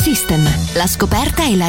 System. La scoperta e la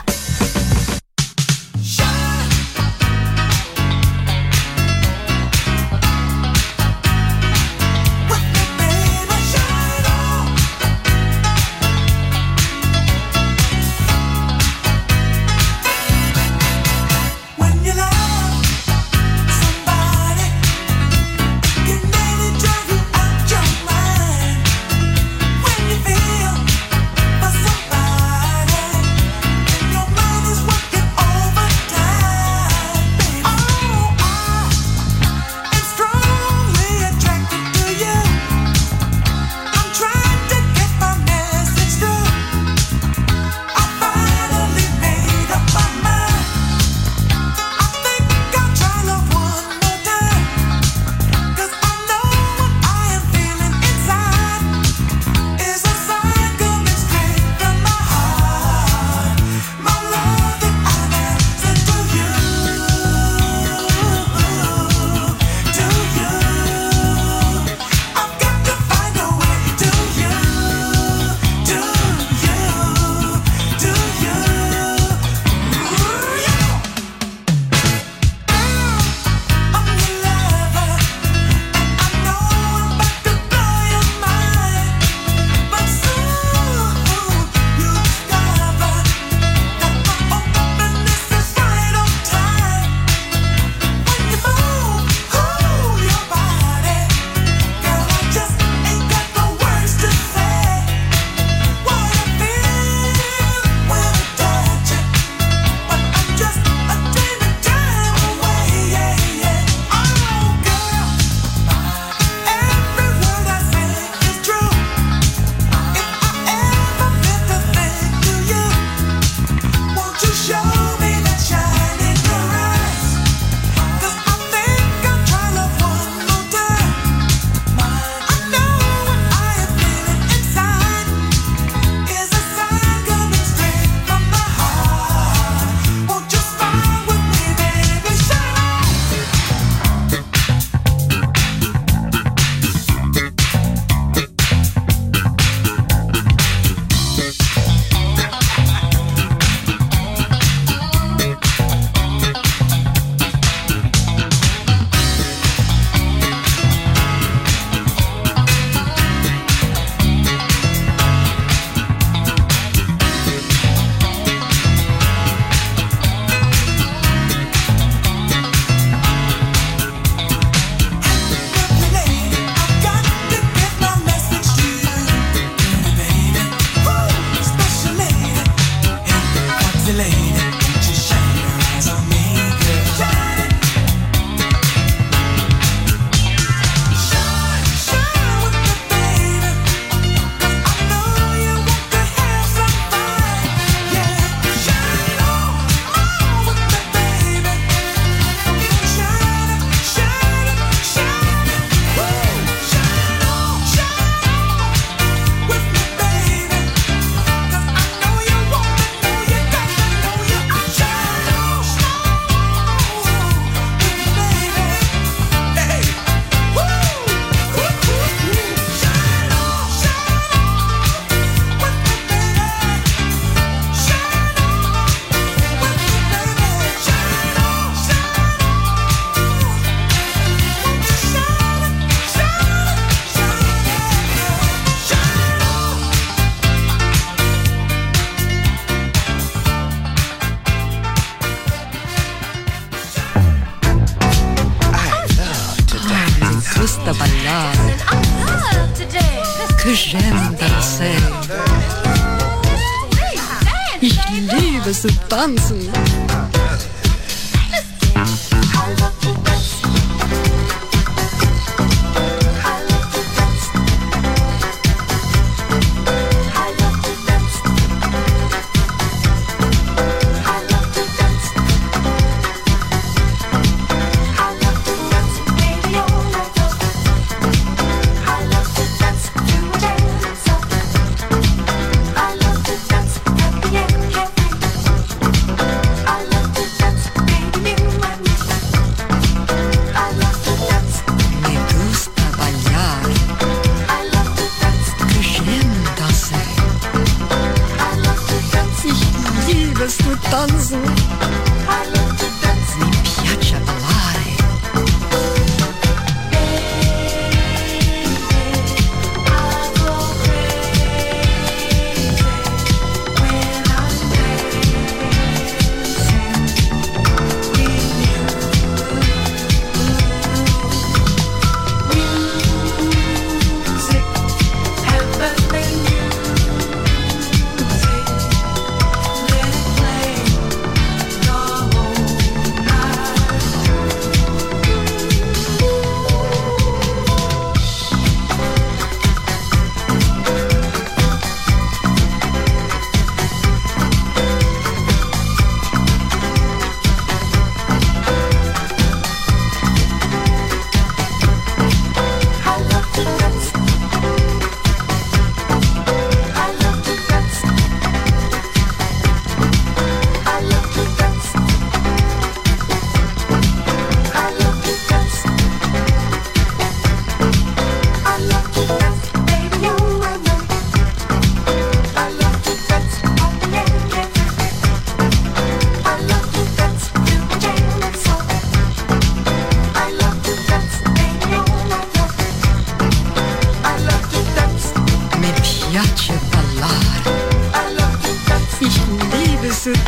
Tanzen.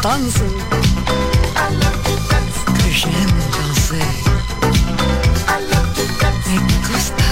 danser. Que j'aime danser. Me gusta bailar.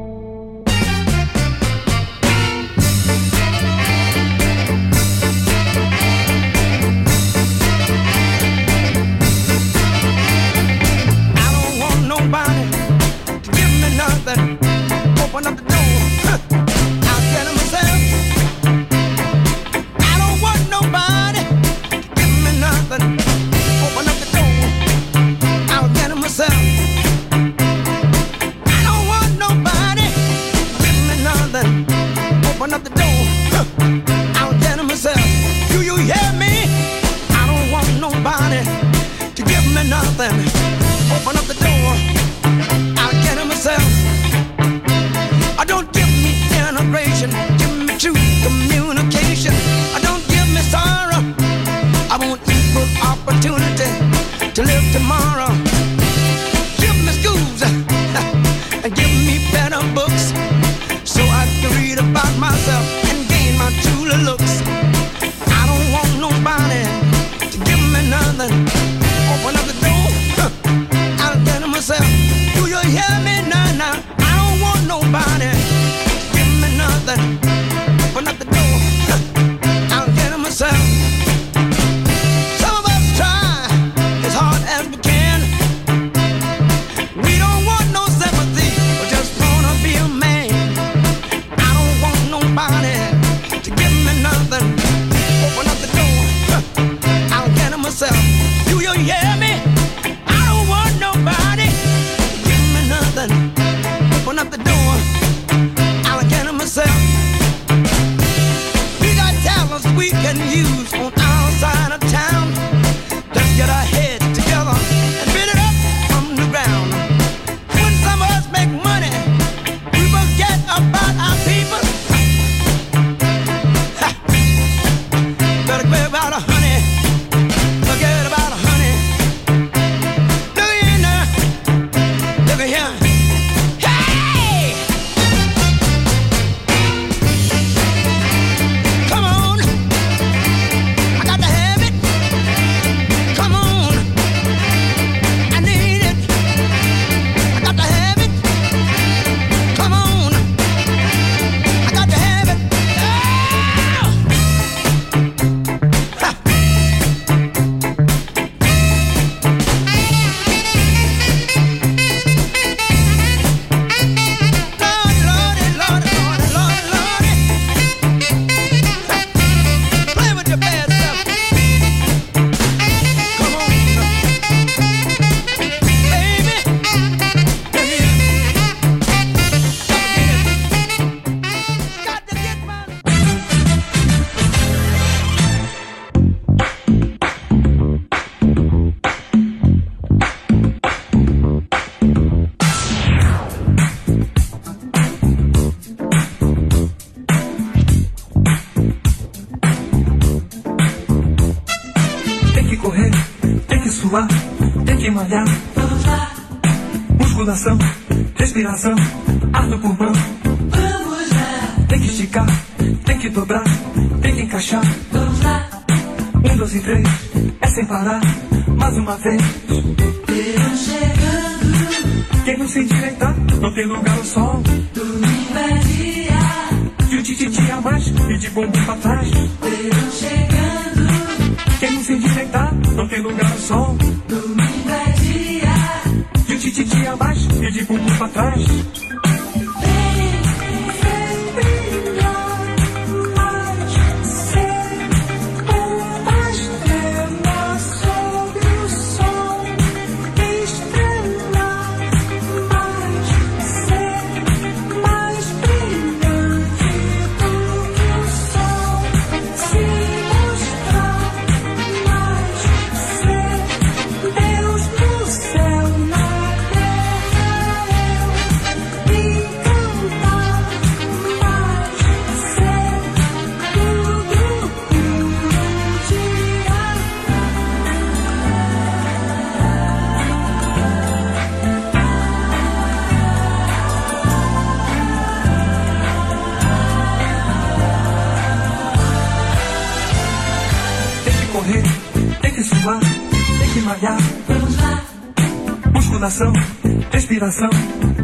don't want nobody to give me nothing. Open up the door, I'll get it myself. I don't want nobody to give me nothing. Open up the open up the door, I'll tell them myself. Do you hear me? I don't want nobody to give me nothing. Open up the door, I'll tell them myself. I don't give me generation, give me truth, communication. I don't give me sorrow, I want equal opportunity to live tomorrow. Give me schools, and give me better books, so I can read about myself and gain my true looks. I don't want nobody to give me nothing. Open up the door, I'll tell them myself. Do you hear me now, now? I don't want nobody to give me nothing. Open up the door, I'll tell them myself. Some of us try as hard as we can. We don't want no sympathy, we just wanna be a man. To give me nothing. Open up the door, I'll get it myself. Do you hear me? I don't want nobody to give me nothing. Open up the door, I'll get it myself. We got talents we can use on our side of town. Let's get our heads together and build it up from the ground. When some of us make money, we forget about our people. Better grab out a honey, forget about que correr, tem que suar, tem que malhar. Vamos lá. Musculação, respiração, ar no pulmão. Vamos lá. Tem que esticar, tem que dobrar, tem que encaixar. Vamos lá. 1, 2 e 3, é sem parar, mais uma vez. Verão chegando. Quem não se endireitar, não tem lugar ao sol. Domingo é dia de um tititi a mais e de bumbum pra trás. Verão chegando. Quem não se endireitar, não tem lugar ao sol. Domingo é dia de um tititi a mais e de bumbum pra trás. Vamos lá. Musculação, respiração,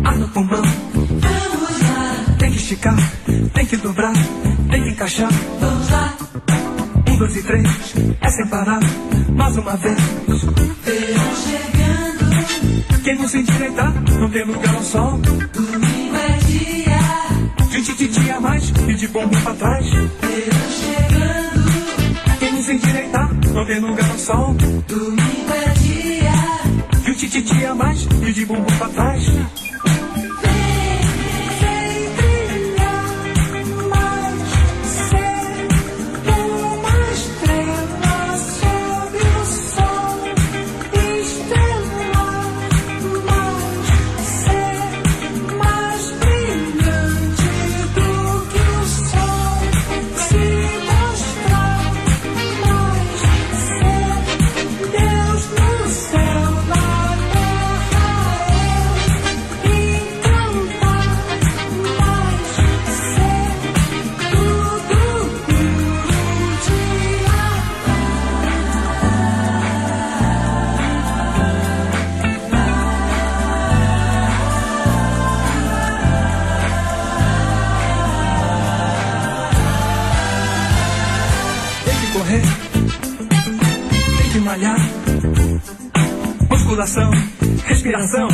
ar no pulmão. Vamos lá. Tem que esticar, tem que dobrar, tem que encaixar. Vamos lá. 1, 2 e 3, é sem parar, mais uma vez. Verão chegando. Quem não se endireitar, não tem lugar ao sol. Domingo é dia de um tititi a mais e de bumbum pra trás. Verão chegando. Quem não se endireitar, não tem lugar ao sol. Domingo é dia de um tititi a mais e de bumbum pra trás. Musculação, respiração.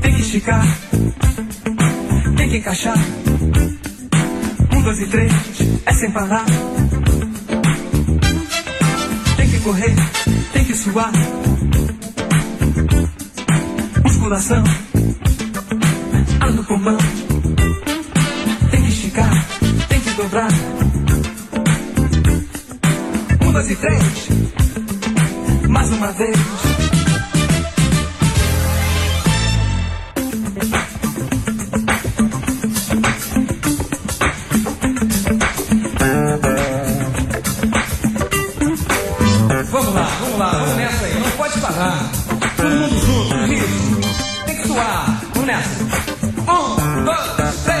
Tem que esticar, tem que encaixar. 1, 2 e 3, é sem parar. Tem que correr, tem que suar. Musculação, ar no pulmão. Tem que esticar, tem que dobrar. 1, 2 e 3, mais uma vez. Vamos lá, vamos nessa aí, não pode parar. Todo mundo junto, no ritmo. Tem que suar, vamos nessa. 1, 2, 3.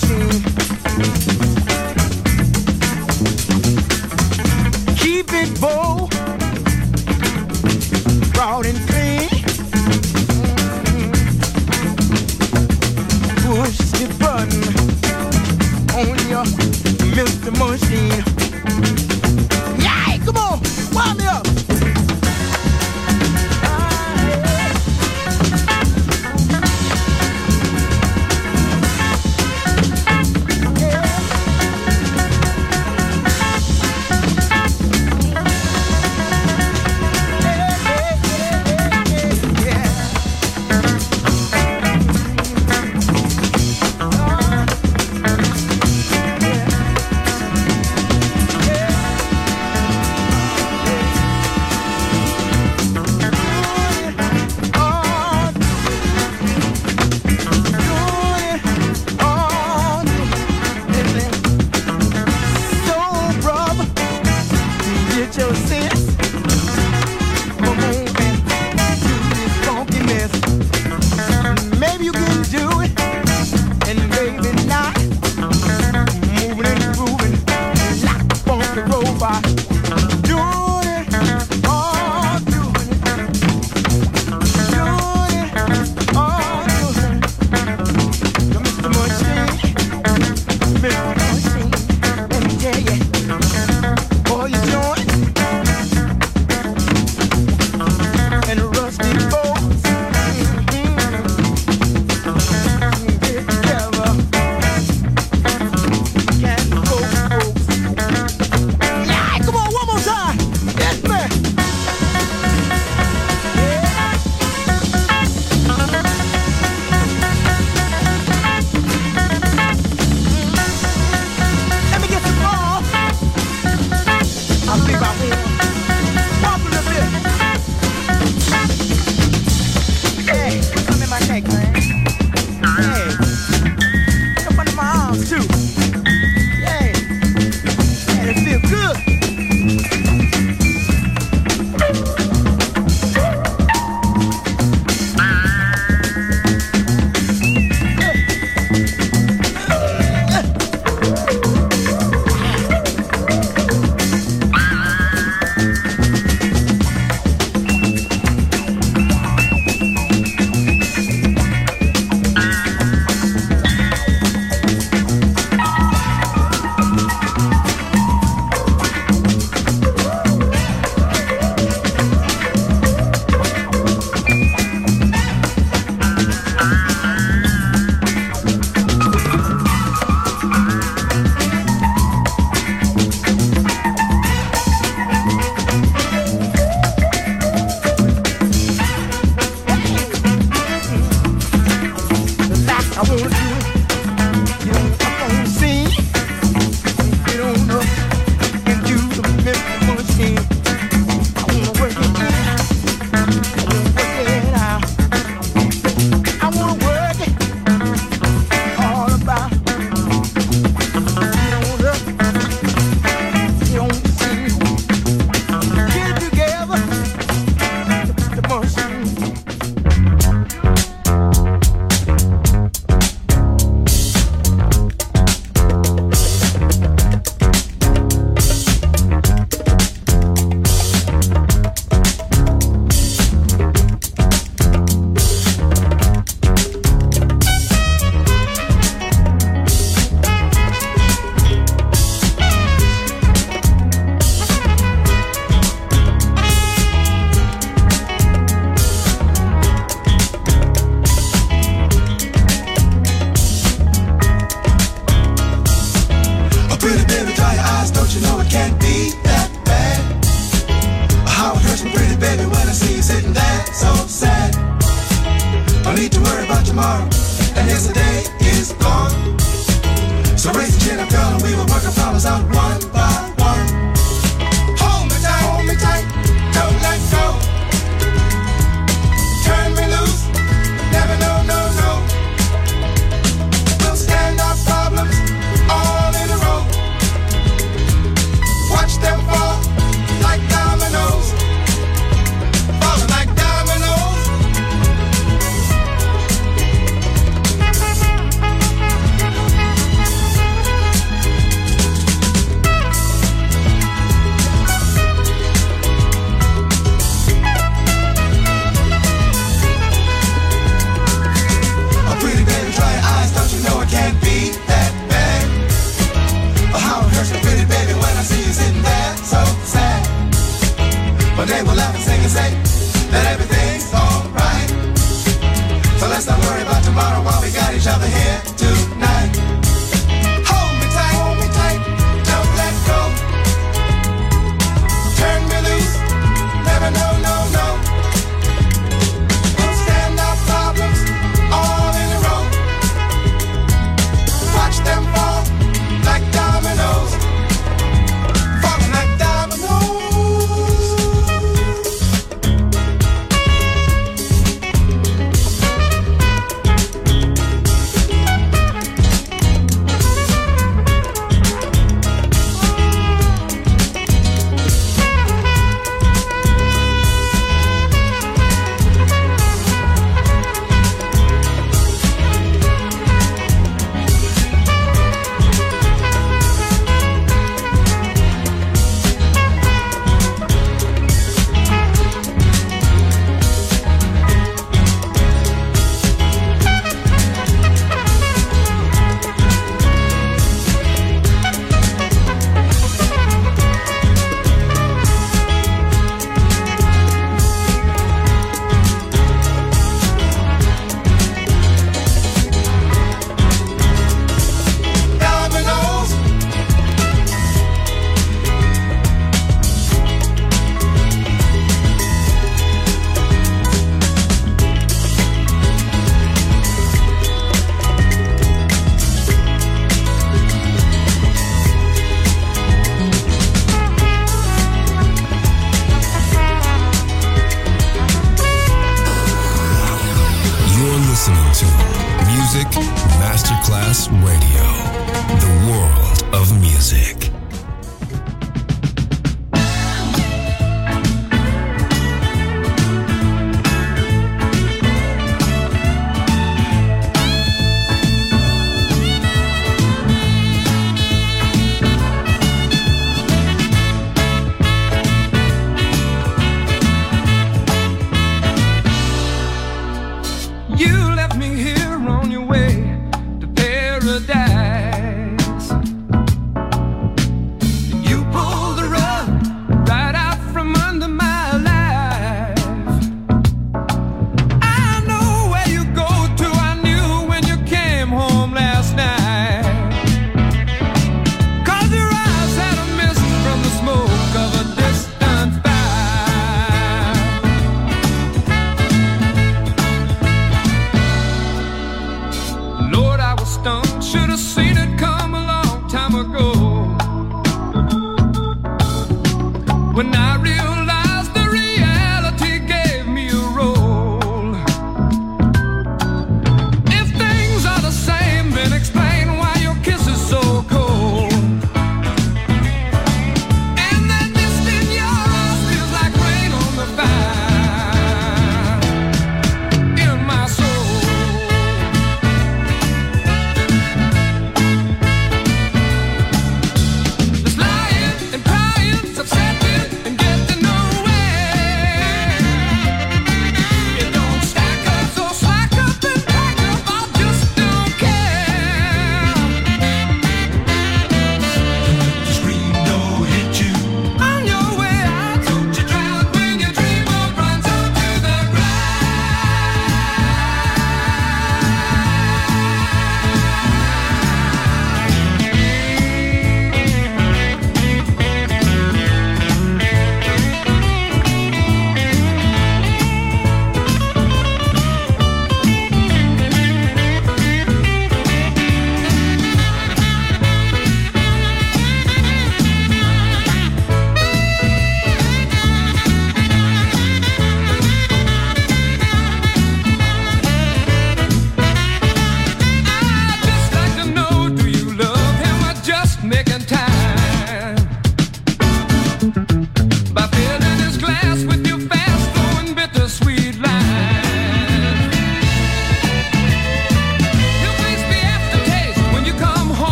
machine. Keep it bold, broad and clean. Push the button on your Mr. Machine. Yeah, come on, wind me up.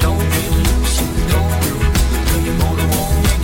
Don't get loose, don't do you wanna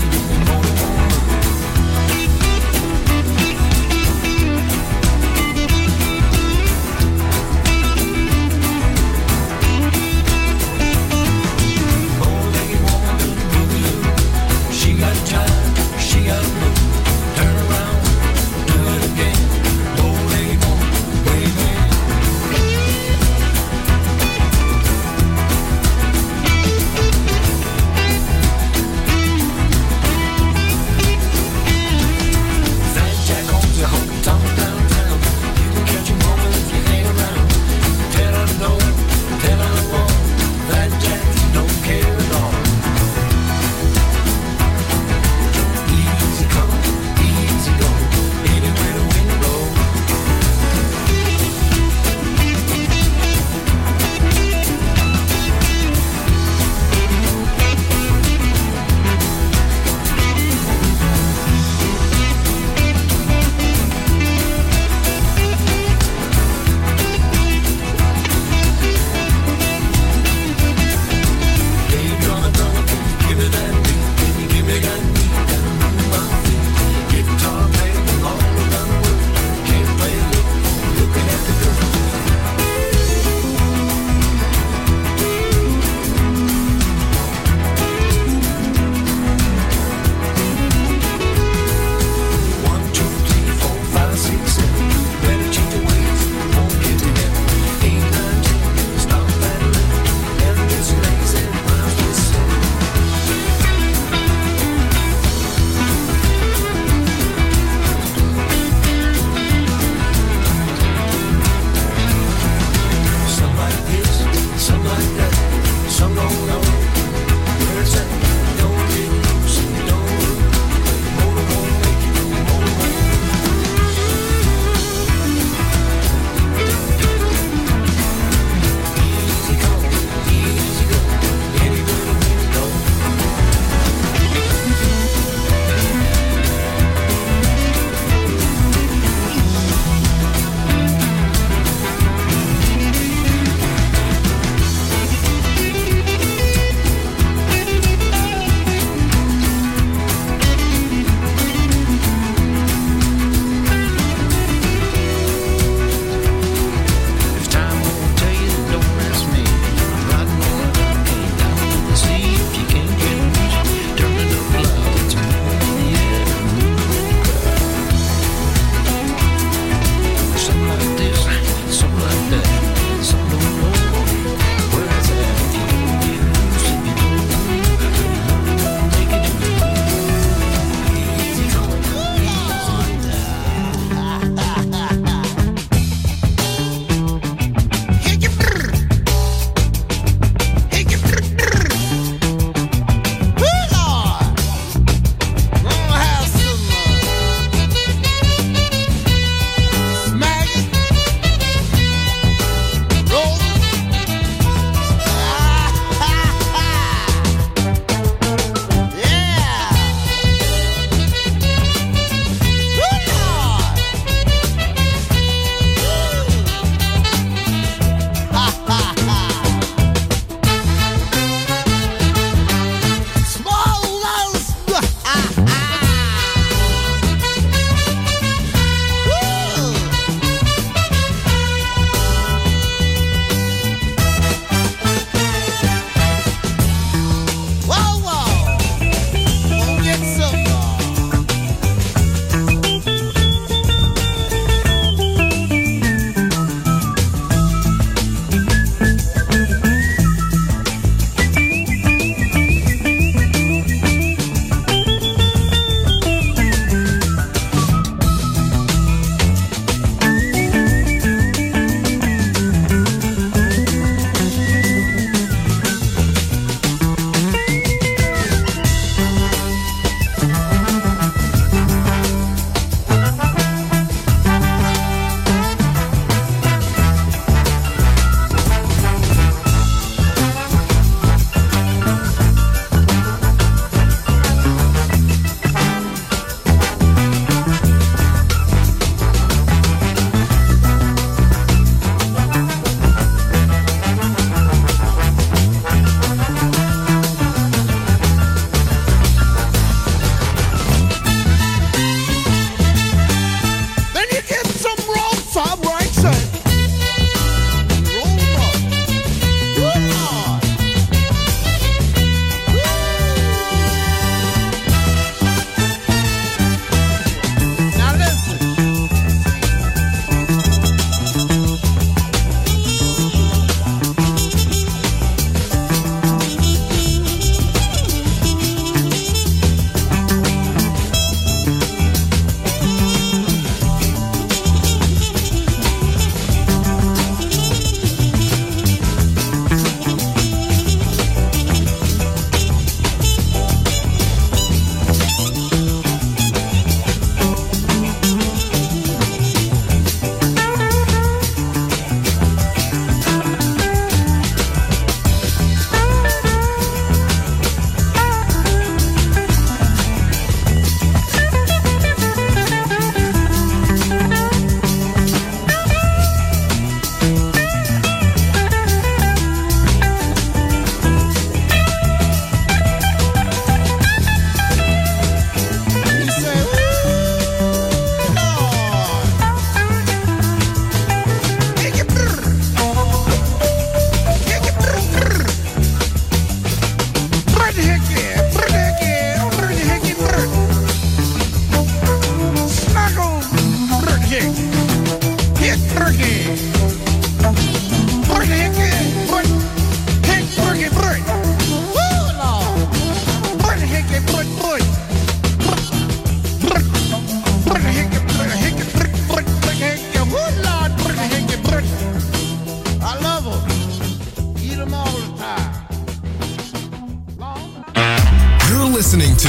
listening to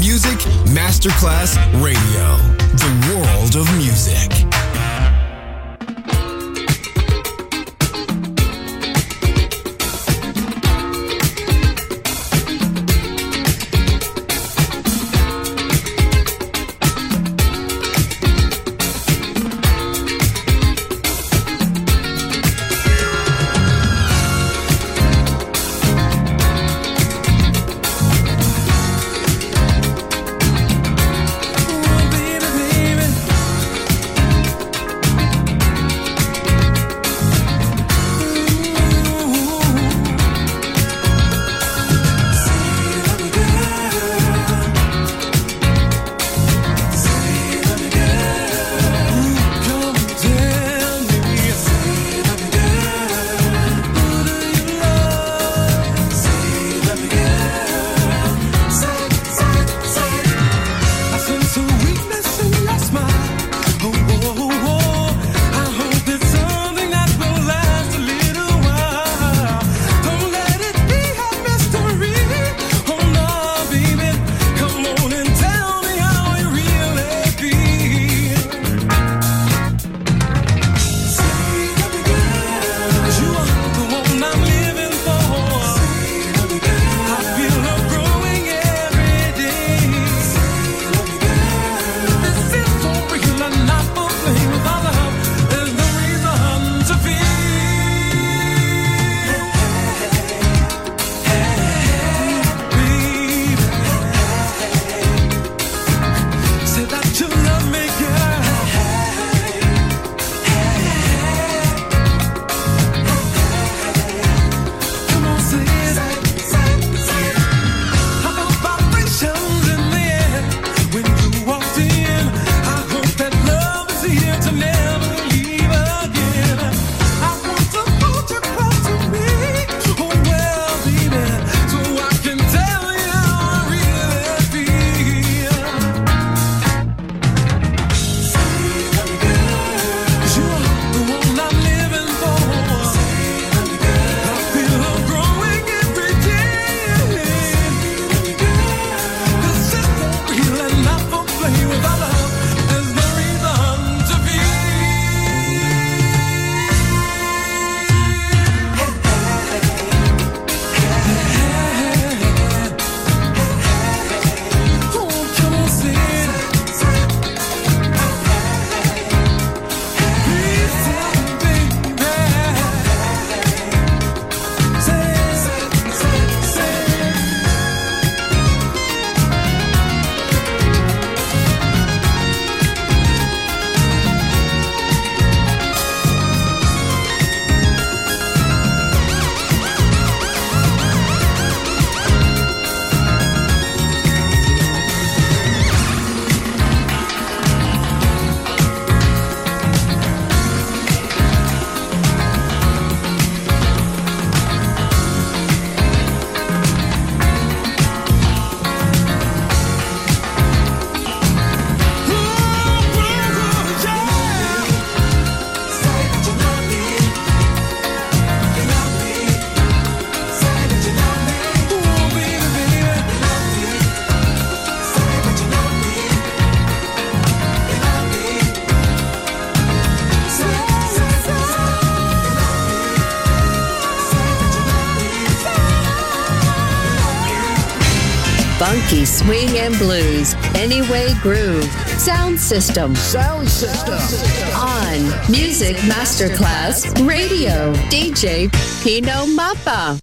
Music Masterclass Radio, the world of music. Swing and blues, anyway groove. Sound system. On Music Masterclass Radio. DJ Pino Mappa.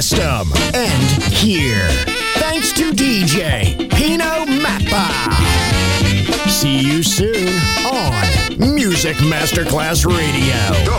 System. And here, thanks to DJ Pino Mappa. See you soon on Music Masterclass Radio.